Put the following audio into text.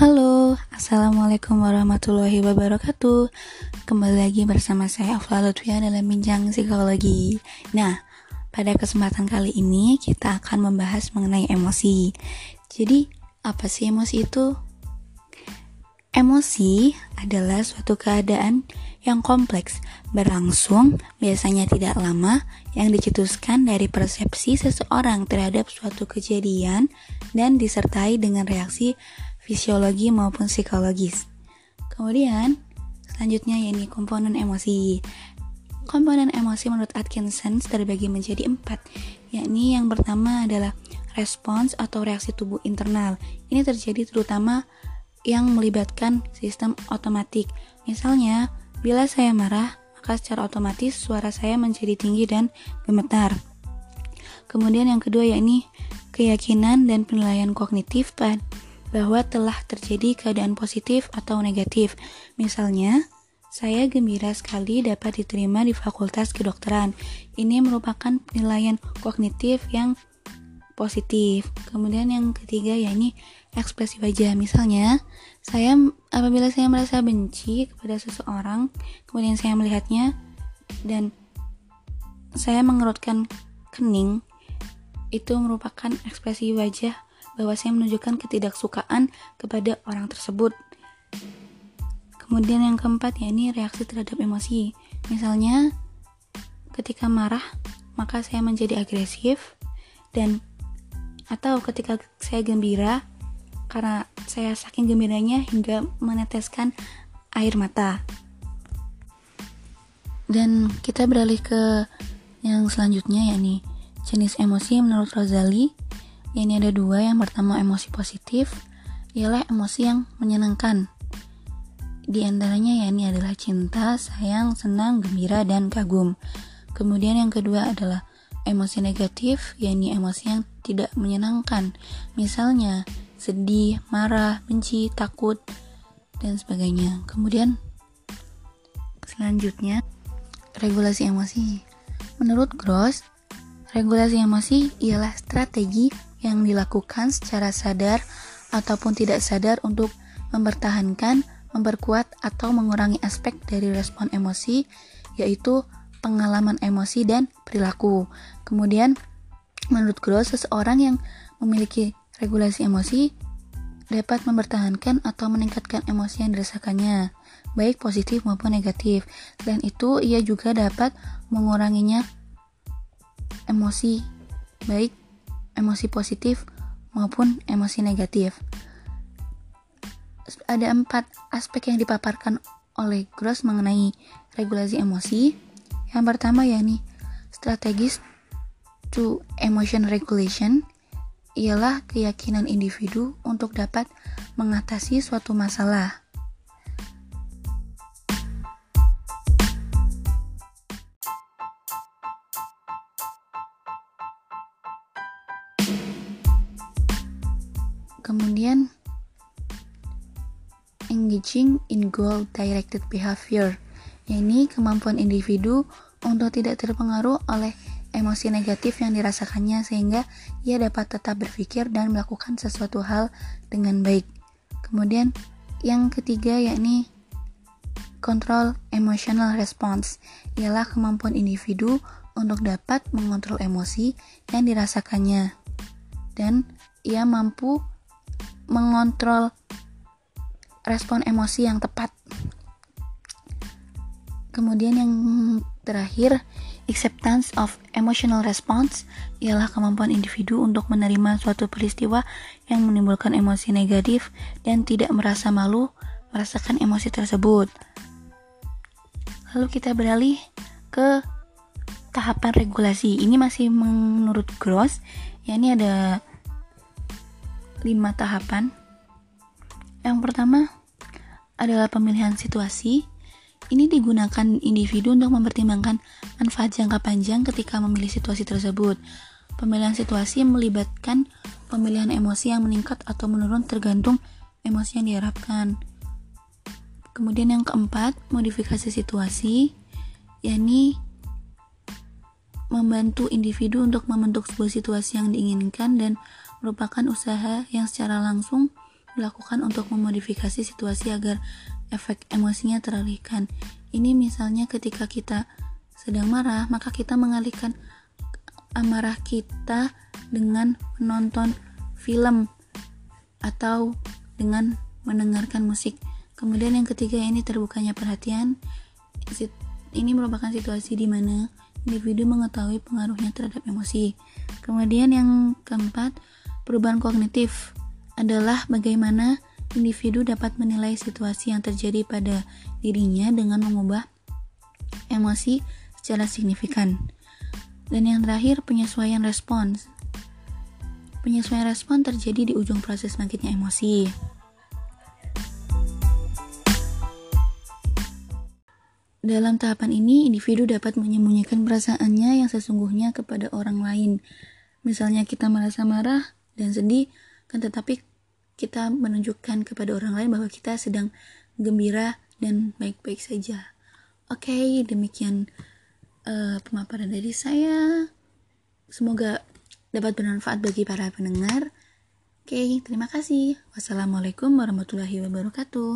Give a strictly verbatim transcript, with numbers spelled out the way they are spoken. Halo, Assalamualaikum warahmatullahi wabarakatuh. Kembali lagi bersama saya Afla Lutfiah dalam Minjang Psikologi. Nah, pada kesempatan kali ini kita akan membahas mengenai emosi. Jadi, apa sih emosi itu? Emosi adalah suatu keadaan yang kompleks, berlangsung, biasanya tidak lama, yang dicetuskan dari persepsi seseorang terhadap suatu kejadian dan disertai dengan reaksi fisiologi maupun psikologis. Kemudian, selanjutnya yaitu komponen emosi. Komponen emosi menurut Atkinson terbagi menjadi empat, yakni yang pertama adalah respons atau reaksi tubuh internal. Ini terjadi terutama yang melibatkan sistem otomatik. Misalnya, bila saya marah, maka secara otomatis suara saya menjadi tinggi dan gemetar. Kemudian yang kedua yaitu keyakinan dan penilaian kognitif pada bahwa telah terjadi keadaan positif atau negatif. Misalnya, saya gembira sekali dapat diterima di Fakultas Kedokteran. Ini merupakan penilaian kognitif yang positif. Kemudian yang ketiga yakni ekspresi wajah. Misalnya, saya apabila saya merasa benci kepada seseorang, kemudian saya melihatnya dan saya mengerutkan kening, itu merupakan ekspresi wajah bahwa saya menunjukkan ketidaksukaan kepada orang tersebut. Kemudian yang keempat yakni reaksi terhadap emosi. Misalnya, ketika marah maka saya menjadi agresif, dan atau ketika saya gembira karena saya saking gembiranya hingga meneteskan air mata. Dan kita beralih ke yang selanjutnya yakni jenis emosi menurut Rosali. Ini ada dua, yang pertama emosi positif, ialah emosi yang menyenangkan. Di antaranya yakni adalah cinta, sayang, senang, gembira, dan kagum. Kemudian yang kedua adalah emosi negatif, yakni emosi yang tidak menyenangkan. Misalnya sedih, marah, benci, takut, dan sebagainya. Kemudian selanjutnya regulasi emosi. Menurut Gross, regulasi emosi ialah strategi yang dilakukan secara sadar ataupun tidak sadar untuk mempertahankan, memperkuat, atau mengurangi aspek dari respon emosi, yaitu pengalaman emosi dan perilaku. Kemudian, menurut Gross, seseorang yang memiliki regulasi emosi dapat mempertahankan atau meningkatkan emosi yang dirasakannya, baik positif maupun negatif. Selain itu, ia juga dapat menguranginya emosi, baik emosi positif maupun emosi negatif. Ada empat aspek yang dipaparkan oleh Gross mengenai regulasi emosi. Yang pertama yakni strategis to emotion regulation, ialah keyakinan individu untuk dapat mengatasi suatu masalah. Kemudian engaging in goal directed behavior, yakni kemampuan individu untuk tidak terpengaruh oleh emosi negatif yang dirasakannya sehingga ia dapat tetap berpikir dan melakukan sesuatu hal dengan baik. Kemudian yang ketiga yakni control emotional response, ialah kemampuan individu untuk dapat mengontrol emosi yang dirasakannya dan ia mampu mengontrol respon emosi yang tepat. Kemudian yang terakhir, acceptance of emotional response, ialah kemampuan individu untuk menerima suatu peristiwa yang menimbulkan emosi negatif dan tidak merasa malu merasakan emosi tersebut. Lalu kita beralih ke tahapan regulasi. Ini masih menurut Gross, yakni ada lima tahapan. Yang pertama adalah pemilihan situasi. Ini digunakan individu untuk mempertimbangkan manfaat jangka panjang ketika memilih situasi tersebut. Pemilihan situasi melibatkan pemilihan emosi yang meningkat atau menurun tergantung emosi yang diharapkan. Kemudian yang keempat, modifikasi situasi, yakni membantu individu untuk membentuk sebuah situasi yang diinginkan dan merupakan usaha yang secara langsung dilakukan untuk memodifikasi situasi agar efek emosinya teralihkan. Ini misalnya ketika kita sedang marah, maka kita mengalihkan amarah kita dengan menonton film atau dengan mendengarkan musik. Kemudian yang ketiga, ini terbukanya perhatian. Ini merupakan situasi di mana individu mengetahui pengaruhnya terhadap emosi. Kemudian yang keempat, perubahan kognitif adalah bagaimana individu dapat menilai situasi yang terjadi pada dirinya dengan mengubah emosi secara signifikan. Dan yang terakhir, penyesuaian respons. Penyesuaian respons terjadi di ujung proses bangkitnya emosi. Dalam tahapan ini, individu dapat menyembunyikan perasaannya yang sesungguhnya kepada orang lain. Misalnya kita merasa marah dan sedih, kan tetapi kita menunjukkan kepada orang lain bahwa kita sedang gembira dan baik-baik saja. Oke, okay, demikian uh, pemaparan dari saya. Semoga dapat bermanfaat bagi para pendengar. Oke, okay, terima kasih. Wassalamualaikum warahmatullahi wabarakatuh.